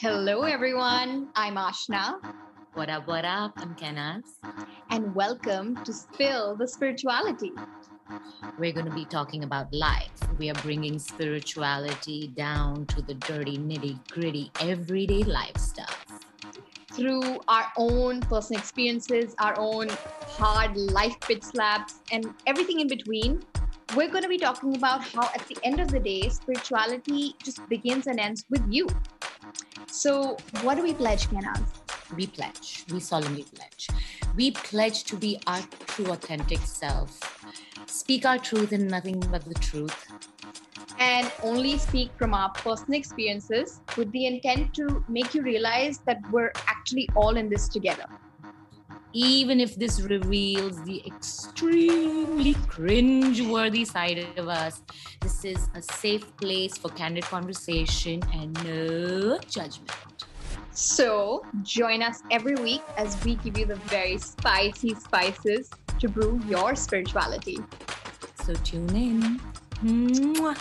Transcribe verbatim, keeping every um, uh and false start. Hello, everyone. I'm Ashna. What up, what up? I'm Kenas. And welcome to Spill the Spirituality. We're going to be talking about life. We are bringing spirituality down to the dirty, nitty-gritty, everyday life stuff. Through our own personal experiences, our own hard life pit slaps, and everything in between, we're going to be talking about how at the end of the day, spirituality just begins and ends with you. So what do we pledge, Kenas? We pledge. We solemnly pledge. We pledge to be our true, authentic self. Speak our truth and nothing but the truth. And only speak from our personal experiences with the intent to make you realize that we're actually all in this together. Even if this reveals the extremely cringe-worthy side of us, this is a safe place for candid conversation and no judgment. So join us every week as we give you the very spicy spices to brew your spirituality. So tune in. Mwah.